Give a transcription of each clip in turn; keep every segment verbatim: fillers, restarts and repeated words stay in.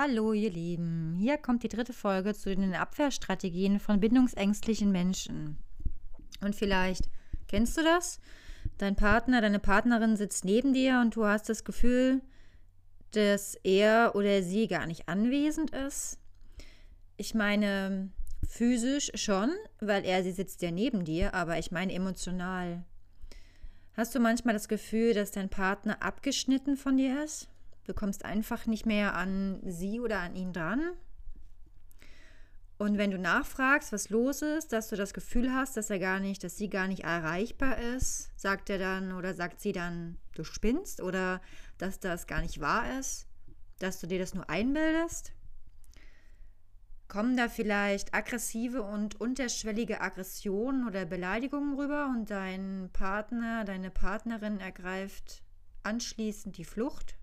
Hallo, ihr Lieben. Hier kommt die dritte Folge zu den Abwehrstrategien von bindungsängstlichen Menschen. Und vielleicht kennst du das? Dein Partner, deine Partnerin sitzt neben dir und du hast das Gefühl, dass er oder sie gar nicht anwesend ist. Ich meine, physisch schon, weil er, sie sitzt ja neben dir, aber ich meine emotional. Hast du manchmal das Gefühl, dass dein Partner abgeschnitten von dir ist? Du kommst einfach nicht mehr an sie oder an ihn dran. Und wenn du nachfragst, was los ist, dass du das Gefühl hast, dass er gar nicht, dass sie gar nicht erreichbar ist, sagt er dann oder sagt sie dann, du spinnst oder dass das gar nicht wahr ist, dass du dir das nur einbildest? Kommen da vielleicht aggressive und unterschwellige Aggressionen oder Beleidigungen rüber und dein Partner, deine Partnerin ergreift anschließend die Flucht?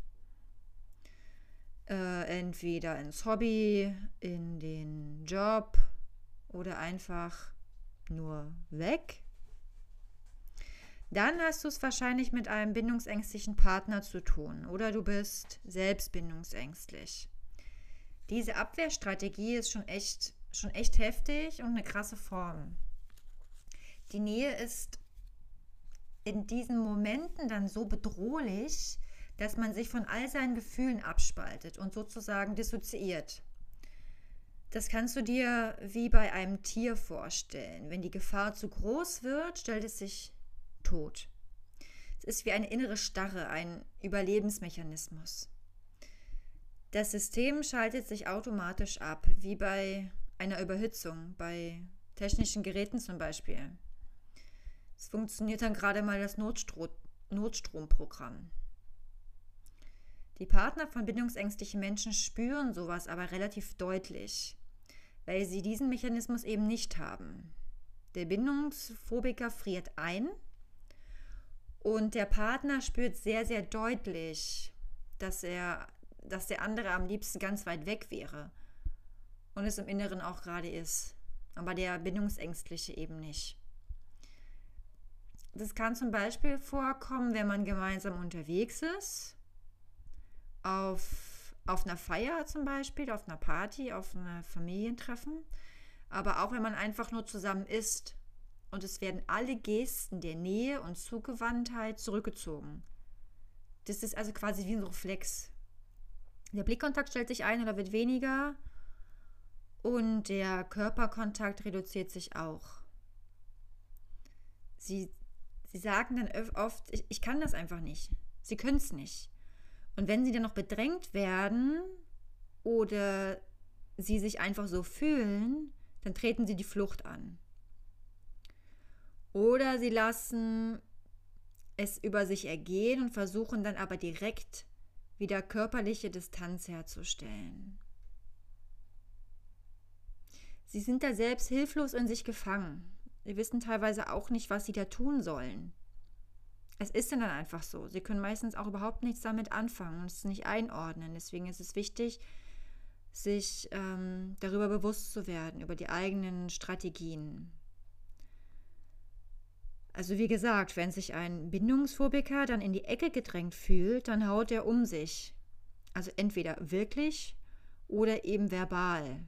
Äh, entweder ins Hobby, in den Job oder einfach nur weg. Dann hast du es wahrscheinlich mit einem bindungsängstlichen Partner zu tun oder du bist selbst bindungsängstlich. Diese Abwehrstrategie ist schon echt, schon echt heftig und eine krasse Form. Die Nähe ist in diesen Momenten dann so bedrohlich, dass man sich von all seinen Gefühlen abspaltet und sozusagen dissoziiert. Das kannst du dir wie bei einem Tier vorstellen. Wenn die Gefahr zu groß wird, stellt es sich tot. Es ist wie eine innere Starre, ein Überlebensmechanismus. Das System schaltet sich automatisch ab, wie bei einer Überhitzung, bei technischen Geräten zum Beispiel. Es funktioniert dann gerade mal das Notstro- Notstromprogramm. Die Partner von bindungsängstlichen Menschen spüren sowas aber relativ deutlich, weil sie diesen Mechanismus eben nicht haben. Der Bindungsphobiker friert ein und der Partner spürt sehr, sehr deutlich, dass er, dass der andere am liebsten ganz weit weg wäre und es im Inneren auch gerade ist, aber der Bindungsängstliche eben nicht. Das kann zum Beispiel vorkommen, wenn man gemeinsam unterwegs ist, Auf, auf einer Feier zum Beispiel, auf einer Party, auf einem Familientreffen, aber auch wenn man einfach nur zusammen isst und es werden alle Gesten der Nähe und Zugewandtheit zurückgezogen. Das ist also quasi wie ein Reflex. Der Blickkontakt stellt sich ein oder wird weniger und der Körperkontakt reduziert sich auch. Sie, sie sagen dann oft, ich, ich kann das einfach nicht, sie können es nicht. Und wenn sie dann noch bedrängt werden oder sie sich einfach so fühlen, dann treten sie die Flucht an. Oder sie lassen es über sich ergehen und versuchen dann aber direkt wieder körperliche Distanz herzustellen. Sie sind da selbst hilflos in sich gefangen. Sie wissen teilweise auch nicht, was sie da tun sollen. Es ist dann einfach so. Sie können meistens auch überhaupt nichts damit anfangen und es nicht einordnen. Deswegen ist es wichtig, sich ähm, darüber bewusst zu werden, über die eigenen Strategien. Also wie gesagt, wenn sich ein Bindungsphobiker dann in die Ecke gedrängt fühlt, dann haut er um sich. Also entweder wirklich oder eben verbal.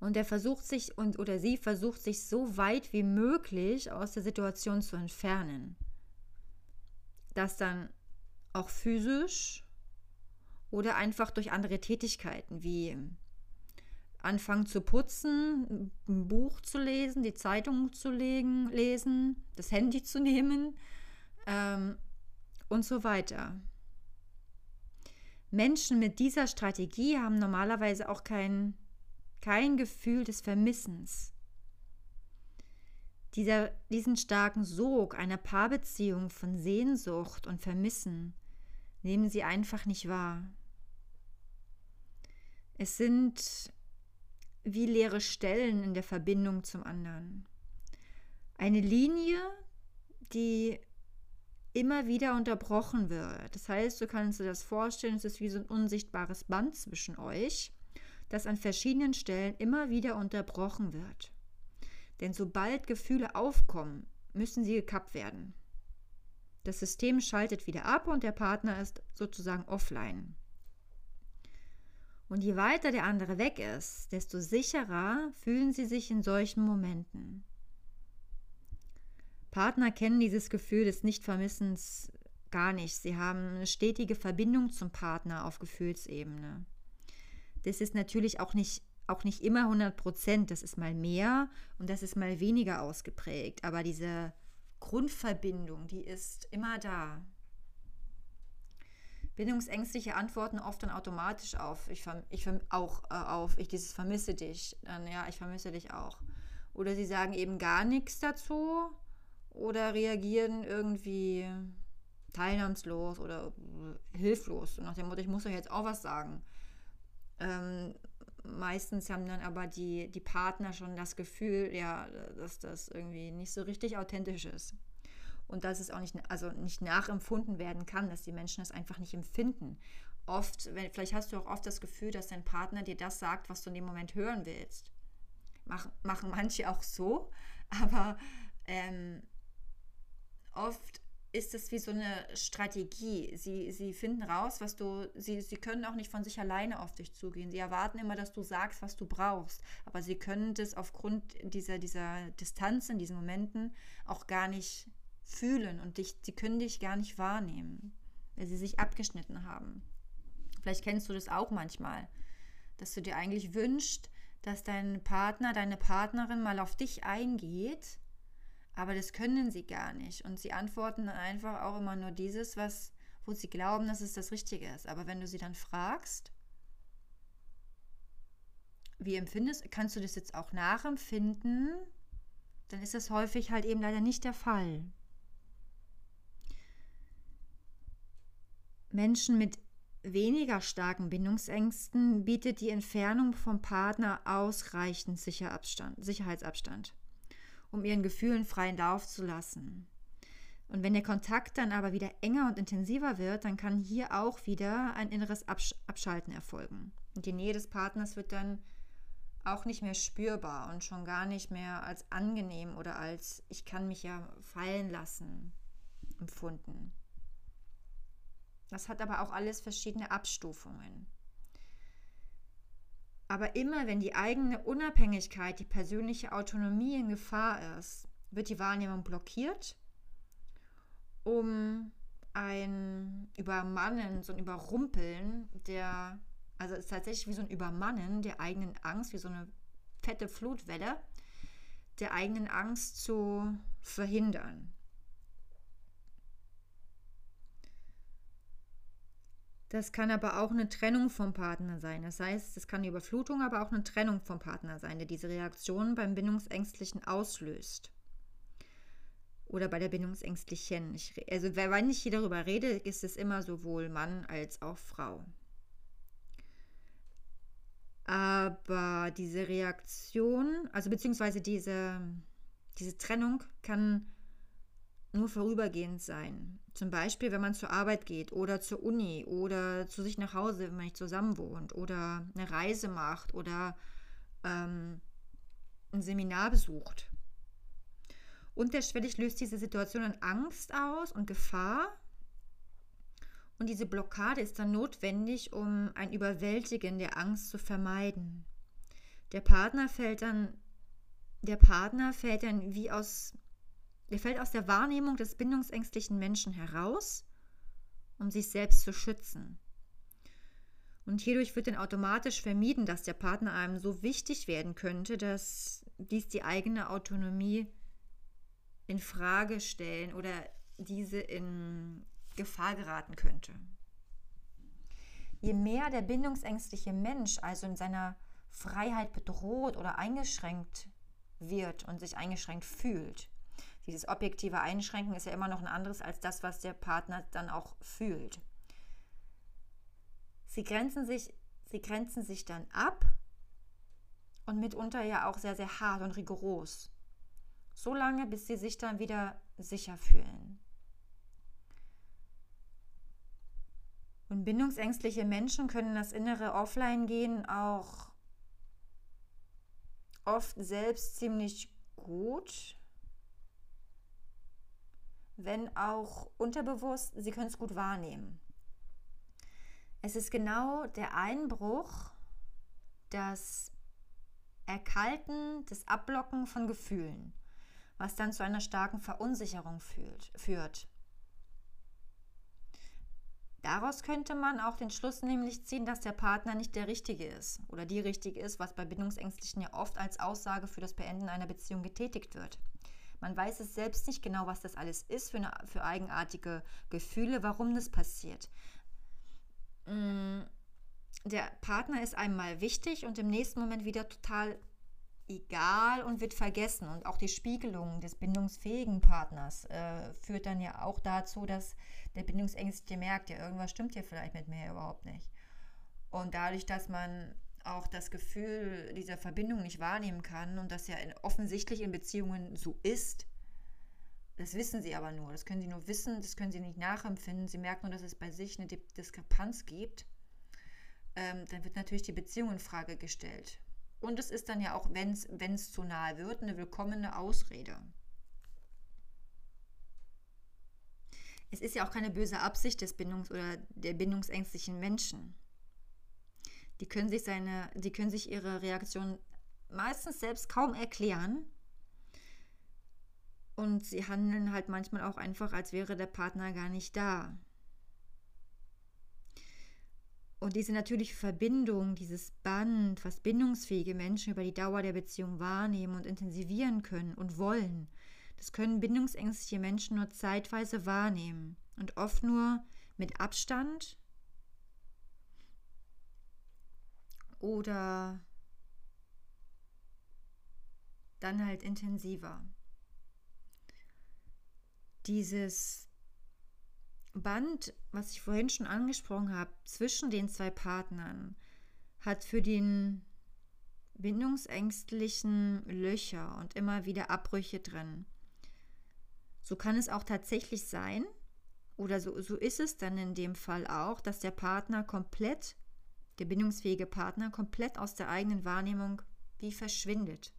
Und er versucht sich und oder sie versucht sich so weit wie möglich aus der Situation zu entfernen. Das dann auch physisch oder einfach durch andere Tätigkeiten wie anfangen zu putzen, ein Buch zu lesen, die Zeitung zu legen, lesen, das Handy zu nehmen ähm, und so weiter. Menschen mit dieser Strategie haben normalerweise auch keinen Kein Gefühl des Vermissens. Dieser, diesen starken Sog einer Paarbeziehung von Sehnsucht und Vermissen nehmen sie einfach nicht wahr. Es sind wie leere Stellen in der Verbindung zum anderen. Eine Linie, die immer wieder unterbrochen wird. Das heißt, du kannst dir das vorstellen, es ist wie so ein unsichtbares Band zwischen euch, das an verschiedenen Stellen immer wieder unterbrochen wird. Denn sobald Gefühle aufkommen, müssen sie gekappt werden. Das System schaltet wieder ab und der Partner ist sozusagen offline. Und je weiter der andere weg ist, desto sicherer fühlen sie sich in solchen Momenten. Partner kennen dieses Gefühl des Nichtvermissens gar nicht. Sie haben eine stetige Verbindung zum Partner auf Gefühlsebene. Das ist natürlich auch nicht, auch nicht immer hundert Prozent. Das ist mal mehr und das ist mal weniger ausgeprägt. Aber diese Grundverbindung, die ist immer da. Bindungsängstliche antworten oft dann automatisch auf, ich, verm- ich verm- auch äh, auf, ich dieses vermisse dich, dann ja, ich vermisse dich auch. Oder sie sagen eben gar nichts dazu oder reagieren irgendwie teilnahmslos oder hilflos. Nach dem Motto, ich muss euch jetzt auch was sagen. Ähm, meistens haben dann aber die, die Partner schon das Gefühl, ja, dass das irgendwie nicht so richtig authentisch ist. Und dass es auch nicht, also nicht nachempfunden werden kann, dass die Menschen das einfach nicht empfinden. Oft, wenn, vielleicht hast du auch oft das Gefühl, dass dein Partner dir das sagt, was du in dem Moment hören willst. Mach, machen manche auch so, aber ähm, oft ist es wie so eine Strategie. Sie, sie finden raus, was du, sie, sie können auch nicht von sich alleine auf dich zugehen. Sie erwarten immer, dass du sagst, was du brauchst. Aber sie können das aufgrund dieser, dieser Distanz in diesen Momenten auch gar nicht fühlen und dich, sie können dich gar nicht wahrnehmen, weil sie sich abgeschnitten haben. Vielleicht kennst du das auch manchmal, dass du dir eigentlich wünschst, dass dein Partner, deine Partnerin mal auf dich eingeht, aber das können sie gar nicht und sie antworten dann einfach auch immer nur dieses, was, wo sie glauben, dass es das Richtige ist. Aber wenn du sie dann fragst, wie empfindest, kannst du das jetzt auch nachempfinden, dann ist das häufig halt eben leider nicht der Fall. Menschen mit weniger starken Bindungsängsten bietet die Entfernung vom Partner ausreichend Sicherheitsabstand, um ihren Gefühlen freien Lauf zu lassen. Und wenn der Kontakt dann aber wieder enger und intensiver wird, dann kann hier auch wieder ein inneres Abschalten erfolgen. Und die Nähe des Partners wird dann auch nicht mehr spürbar und schon gar nicht mehr als angenehm oder als ich kann mich ja fallen lassen empfunden. Das hat aber auch alles verschiedene Abstufungen. Aber immer, wenn die eigene Unabhängigkeit, die persönliche Autonomie in Gefahr ist, wird die Wahrnehmung blockiert, um ein Übermannen, so ein Überrumpeln der, also es ist tatsächlich wie so ein Übermannen der eigenen Angst, wie so eine fette Flutwelle, der eigenen Angst zu verhindern. Das kann aber auch eine Trennung vom Partner sein. Das heißt, es kann eine Überflutung, aber auch eine Trennung vom Partner sein, der diese Reaktion beim Bindungsängstlichen auslöst. Oder bei der Bindungsängstlichen. Ich, also wenn ich hier darüber rede, ist es immer sowohl Mann als auch Frau. Aber diese Reaktion, also beziehungsweise diese, diese Trennung kann nur vorübergehend sein. Zum Beispiel, wenn man zur Arbeit geht oder zur Uni oder zu sich nach Hause, wenn man nicht zusammen wohnt oder eine Reise macht oder ähm, ein Seminar besucht. Unterschwellig löst diese Situation dann Angst aus und Gefahr. Und diese Blockade ist dann notwendig, um ein Überwältigen der Angst zu vermeiden. Der Partner fällt dann, der Partner fällt dann wie aus... Er fällt aus der Wahrnehmung des bindungsängstlichen Menschen heraus, um sich selbst zu schützen. Und hierdurch wird dann automatisch vermieden, dass der Partner einem so wichtig werden könnte, dass dies die eigene Autonomie in Frage stellen oder diese in Gefahr geraten könnte. Je mehr der bindungsängstliche Mensch also in seiner Freiheit bedroht oder eingeschränkt wird und sich eingeschränkt fühlt, dieses objektive Einschränken ist ja immer noch ein anderes als das, was der Partner dann auch fühlt. Sie grenzen sich, sie grenzen sich dann ab und mitunter ja auch sehr, sehr hart und rigoros. So lange, bis sie sich dann wieder sicher fühlen. Und bindungsängstliche Menschen können das innere Offline-Gehen auch oft selbst ziemlich gut, wenn auch unterbewusst, sie können es gut wahrnehmen. Es ist genau der Einbruch das Erkalten, das Abblocken von Gefühlen, was dann zu einer starken Verunsicherung führt. Daraus könnte man auch den Schluss nämlich ziehen, dass der Partner nicht der Richtige ist oder die Richtige ist, was bei Bindungsängstlichen ja oft als Aussage für das Beenden einer Beziehung getätigt wird. Man weiß es selbst nicht genau, was das alles ist für, eine, für eigenartige Gefühle, warum das passiert. Der Partner ist einmal wichtig und im nächsten Moment wieder total egal und wird vergessen. Und auch die Spiegelung des bindungsfähigen Partners äh, führt dann ja auch dazu, dass der Bindungsängstliche merkt, ja, irgendwas stimmt hier vielleicht mit mir überhaupt nicht. Und dadurch, dass man auch das Gefühl dieser Verbindung nicht wahrnehmen kann und das ja in, offensichtlich in Beziehungen so ist, das wissen sie aber nur, das können sie nur wissen, das können sie nicht nachempfinden, sie merken nur, dass es bei sich eine Diskrepanz gibt, ähm, dann wird natürlich die Beziehung in Frage gestellt. Und es ist dann ja auch, wenn es zu nahe wird, eine willkommene Ausrede. Es ist ja auch keine böse Absicht des Bindungs- oder der bindungsängstlichen Menschen. Die können sich seine, die können sich ihre Reaktion meistens selbst kaum erklären. Und sie handeln halt manchmal auch einfach, als wäre der Partner gar nicht da. Und diese natürliche Verbindung, dieses Band, was bindungsfähige Menschen über die Dauer der Beziehung wahrnehmen und intensivieren können und wollen, das können bindungsängstliche Menschen nur zeitweise wahrnehmen und oft nur mit Abstand oder dann halt intensiver. Dieses Band, was ich vorhin schon angesprochen habe, zwischen den zwei Partnern, hat für den Bindungsängstlichen Löcher und immer wieder Abbrüche drin. So kann es auch tatsächlich sein, oder so, so ist es dann in dem Fall auch, dass der Partner komplett, der bindungsfähige Partner, komplett aus der eigenen Wahrnehmung wie verschwindet.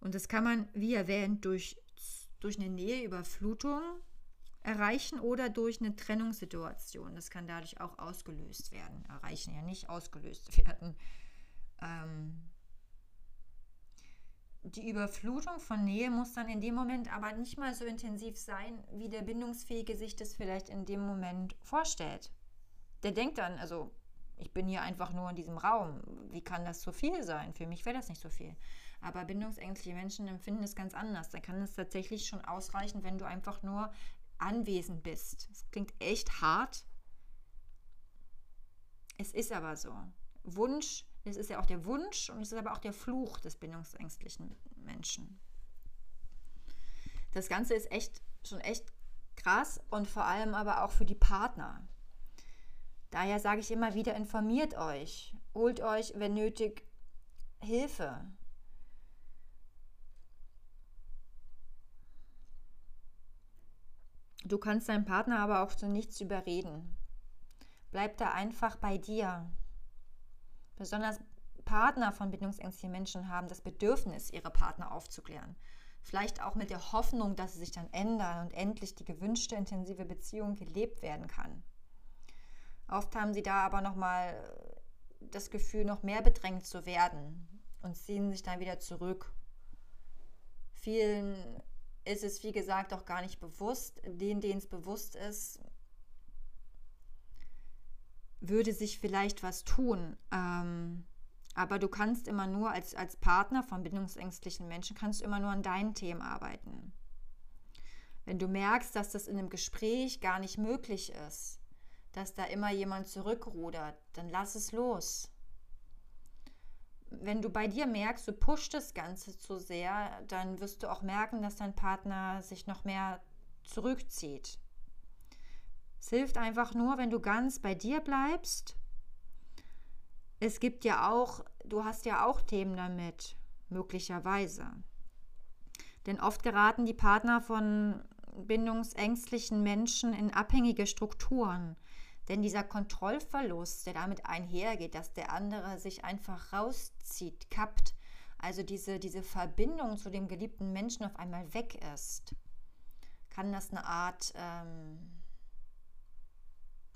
Und das kann man, wie erwähnt, durch durch eine Näheüberflutung erreichen oder durch eine Trennungssituation. Das kann dadurch auch ausgelöst werden. Erreichen ja nicht, ausgelöst werden. Ähm die Überflutung von Nähe muss dann in dem Moment aber nicht mal so intensiv sein, wie der Bindungsfähige sich das vielleicht in dem Moment vorstellt. Der denkt dann, also ich bin hier einfach nur in diesem Raum. Wie kann das so viel sein? Für mich wäre das nicht so viel. Aber bindungsängstliche Menschen empfinden es ganz anders. Da kann es tatsächlich schon ausreichen, wenn du einfach nur anwesend bist. Das klingt echt hart. Es ist aber so. Wunsch, das ist ja auch der Wunsch und es ist aber auch der Fluch des bindungsängstlichen Menschen. Das Ganze ist echt schon echt krass und vor allem aber auch für die Partner. Daher sage ich immer wieder, informiert euch. Holt euch, wenn nötig, Hilfe. Du kannst deinen Partner aber auch zu nichts überreden. Bleib da einfach bei dir. Besonders Partner von bindungsängstlichen Menschen haben das Bedürfnis, ihre Partner aufzuklären. Vielleicht auch mit der Hoffnung, dass sie sich dann ändern und endlich die gewünschte intensive Beziehung gelebt werden kann. Oft haben sie da aber nochmal das Gefühl, noch mehr bedrängt zu werden und ziehen sich dann wieder zurück. Vielen ist es, wie gesagt, auch gar nicht bewusst. Denen, denen es bewusst ist, würde sich vielleicht was tun. Ähm, aber du kannst immer nur als, als Partner von bindungsängstlichen Menschen, kannst du immer nur an deinen Themen arbeiten. Wenn du merkst, dass das in einem Gespräch gar nicht möglich ist, dass da immer jemand zurückrudert, dann lass es los. Wenn du bei dir merkst, du pusht das Ganze zu sehr, dann wirst du auch merken, dass dein Partner sich noch mehr zurückzieht. Es hilft einfach nur, wenn du ganz bei dir bleibst. Es gibt ja auch, du hast ja auch Themen damit, möglicherweise. Denn oft geraten die Partner von bindungsängstlichen Menschen in abhängige Strukturen. Denn dieser Kontrollverlust, der damit einhergeht, dass der andere sich einfach rauszieht, kappt, also diese, diese Verbindung zu dem geliebten Menschen auf einmal weg ist, kann das eine Art ähm,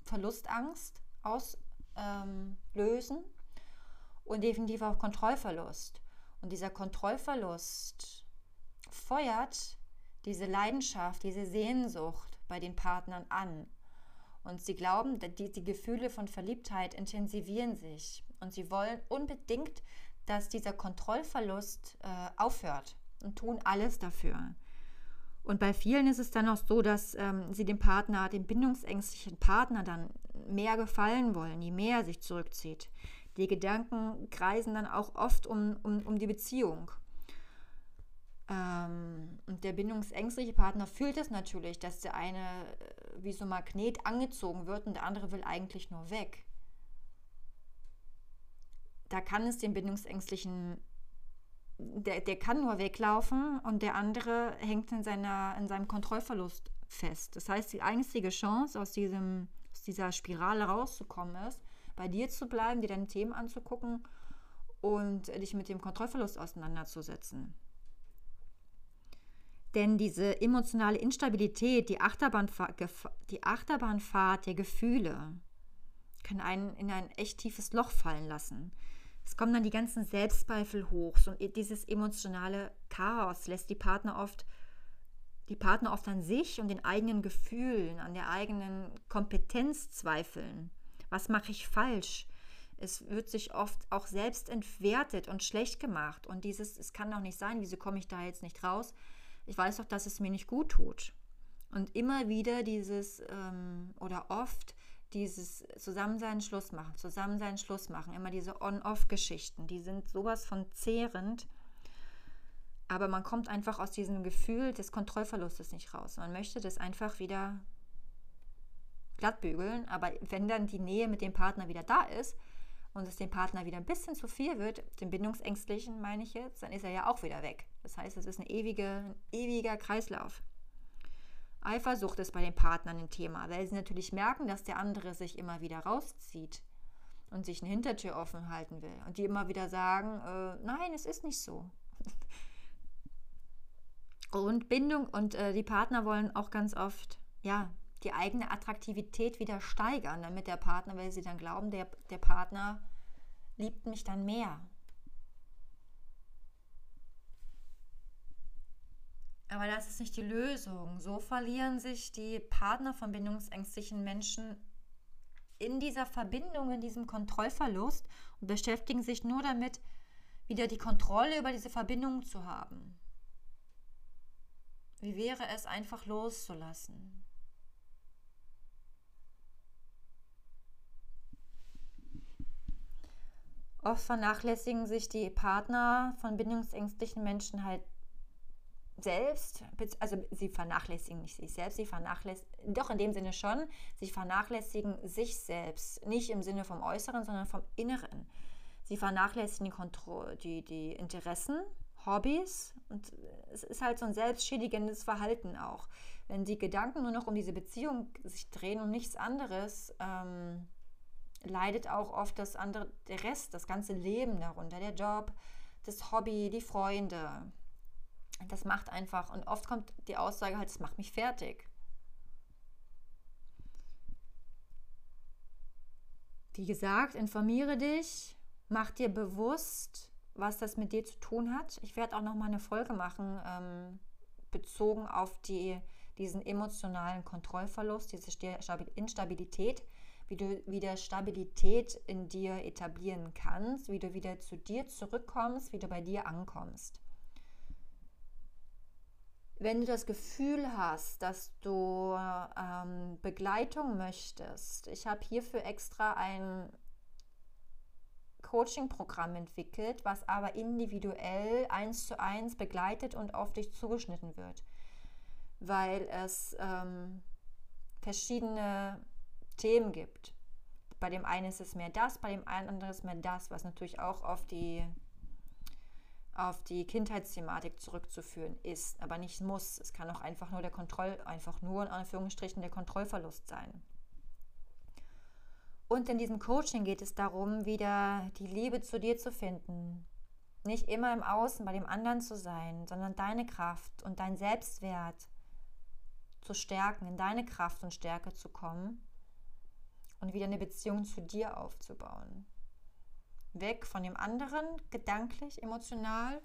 Verlustangst aus, ähm, lösen und definitiv auch Kontrollverlust. Und dieser Kontrollverlust feuert diese Leidenschaft, diese Sehnsucht bei den Partnern an. Und sie glauben, die, die Gefühle von Verliebtheit intensivieren sich. Und sie wollen unbedingt, dass dieser Kontrollverlust äh, aufhört und tun alles dafür. Und bei vielen ist es dann auch so, dass ähm, sie dem Partner, dem bindungsängstlichen Partner dann mehr gefallen wollen, je mehr er sich zurückzieht. Die Gedanken kreisen dann auch oft um, um, um die Beziehung. Ähm, und der bindungsängstliche Partner fühlt es natürlich, dass der eine wie so ein Magnet angezogen wird und der andere will eigentlich nur weg. Da kann es den bindungsängstlichen, der, der kann nur weglaufen und der andere hängt in, seiner, in seinem Kontrollverlust fest. Das heißt, die einzige Chance, aus, diesem, aus dieser Spirale rauszukommen ist, bei dir zu bleiben, dir deine Themen anzugucken und dich mit dem Kontrollverlust auseinanderzusetzen. Denn diese emotionale Instabilität, die Achterbahnfahrt, die Achterbahnfahrt der Gefühle, kann einen in ein echt tiefes Loch fallen lassen. Es kommen dann die ganzen Selbstzweifel hoch. So dieses emotionale Chaos lässt die Partner oft, die Partner oft an sich und den eigenen Gefühlen, an der eigenen Kompetenz zweifeln. Was mache ich falsch? Es wird sich oft auch selbst entwertet und schlecht gemacht. Und dieses, es kann doch nicht sein, wieso komme ich da jetzt nicht raus? Ich weiß doch, dass es mir nicht gut tut. Und immer wieder dieses, ähm, oder oft, dieses Zusammensein, Schluss machen, Zusammensein, Schluss machen, immer diese On-Off-Geschichten, die sind sowas von zehrend, aber man kommt einfach aus diesem Gefühl des Kontrollverlustes nicht raus. Man möchte das einfach wieder glattbügeln, aber wenn dann die Nähe mit dem Partner wieder da ist und es dem Partner wieder ein bisschen zu viel wird, dem Bindungsängstlichen meine ich jetzt, dann ist er ja auch wieder weg. Das heißt, es ist ein ewiger, ein ewiger Kreislauf. Eifersucht ist bei den Partnern ein Thema, weil sie natürlich merken, dass der andere sich immer wieder rauszieht und sich eine Hintertür offen halten will. Und die immer wieder sagen, äh, nein, es ist nicht so. Und Bindung und äh, die Partner wollen auch ganz oft, ja, die eigene Attraktivität wieder steigern, damit der Partner, weil sie dann glauben, der, der Partner liebt mich dann mehr. Aber das ist nicht die Lösung. So verlieren sich die Partner von bindungsängstlichen Menschen in dieser Verbindung, in diesem Kontrollverlust und beschäftigen sich nur damit, wieder die Kontrolle über diese Verbindung zu haben. Wie wäre es, einfach loszulassen? Oft vernachlässigen sich die Partner von bindungsängstlichen Menschen halt selbst, also sie vernachlässigen nicht sich selbst, sie vernachlässigen, doch in dem Sinne schon, sie vernachlässigen sich selbst, nicht im Sinne vom Äußeren, sondern vom Inneren. Sie vernachlässigen die, die, die Interessen, Hobbys und es ist halt so ein selbstschädigendes Verhalten auch. Wenn die Gedanken nur noch um diese Beziehung sich drehen und nichts anderes, ähm, leidet auch oft das andere, der Rest, das ganze Leben darunter, der Job, das Hobby, die Freunde. Das macht einfach, und oft kommt die Aussage halt, das macht mich fertig. Wie gesagt, informiere dich, mach dir bewusst, was das mit dir zu tun hat. Ich werde auch nochmal eine Folge machen, ähm, bezogen auf die, diesen emotionalen Kontrollverlust, diese Instabilität, wie du wieder Stabilität in dir etablieren kannst, wie du wieder zu dir zurückkommst, wie du bei dir ankommst. Wenn du das Gefühl hast, dass du ähm, Begleitung möchtest, ich habe hierfür extra ein Coaching-Programm entwickelt, was aber individuell eins zu eins begleitet und auf dich zugeschnitten wird, weil es ähm, verschiedene Themen gibt. Bei dem einen ist es mehr das, bei dem anderen ist es mehr das, was natürlich auch auf die auf die Kindheitsthematik zurückzuführen ist, aber nicht muss. Es kann auch einfach nur der Kontroll, einfach nur in Anführungsstrichen der Kontrollverlust sein. Und in diesem Coaching geht es darum, wieder die Liebe zu dir zu finden. Nicht immer im Außen bei dem anderen zu sein, sondern deine Kraft und dein Selbstwert zu stärken, in deine Kraft und Stärke zu kommen und wieder eine Beziehung zu dir aufzubauen. Weg von dem anderen, gedanklich, emotional,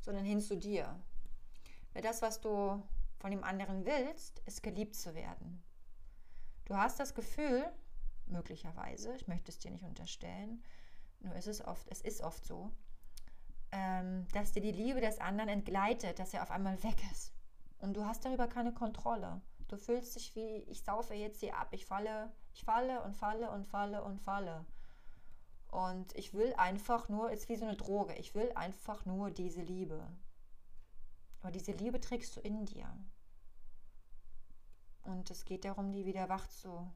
sondern hin zu dir. Weil das, was du von dem anderen willst, ist geliebt zu werden. Du hast das Gefühl, möglicherweise, ich möchte es dir nicht unterstellen, nur ist es oft, es ist oft so, dass dir die Liebe des anderen entgleitet, dass er auf einmal weg ist. Und du hast darüber keine Kontrolle. Du fühlst dich wie, ich saufe jetzt hier ab, ich falle, ich falle und falle und falle und falle. Und ich will einfach nur, ist wie so eine Droge, ich will einfach nur diese Liebe. Aber diese Liebe trägst du in dir. Und es geht darum, die wieder wach zu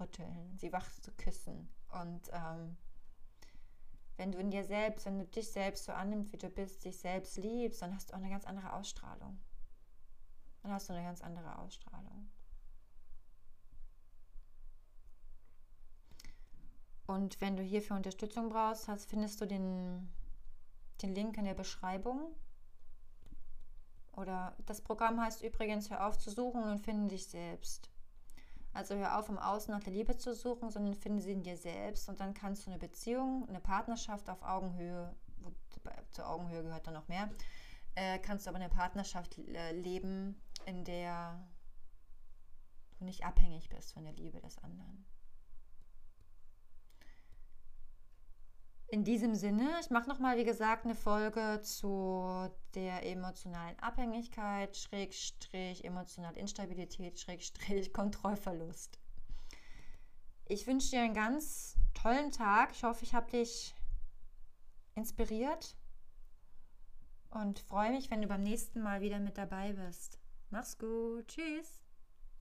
rütteln, sie wach zu küssen. Und ähm, wenn du in dir selbst, wenn du dich selbst so annimmst, wie du bist, dich selbst liebst, dann hast du auch eine ganz andere Ausstrahlung. Dann hast du eine ganz andere Ausstrahlung. Und wenn du hierfür Unterstützung brauchst, hast, findest du den, den Link in der Beschreibung. Oder das Programm heißt übrigens, hör auf zu suchen und finde dich selbst. Also hör auf, im Außen nach der Liebe zu suchen, sondern finde sie in dir selbst. Und dann kannst du eine Beziehung, eine Partnerschaft auf Augenhöhe, wo, zur Augenhöhe gehört dann noch mehr, äh, kannst du aber eine Partnerschaft äh, leben, in der du nicht abhängig bist von der Liebe des anderen. In diesem Sinne, ich mache nochmal, wie gesagt, eine Folge zu der emotionalen Abhängigkeit, Schrägstrich, emotionale Instabilität, Schrägstrich, Kontrollverlust. Ich wünsche dir einen ganz tollen Tag. Ich hoffe, ich habe dich inspiriert und freue mich, wenn du beim nächsten Mal wieder mit dabei bist. Mach's gut. Tschüss.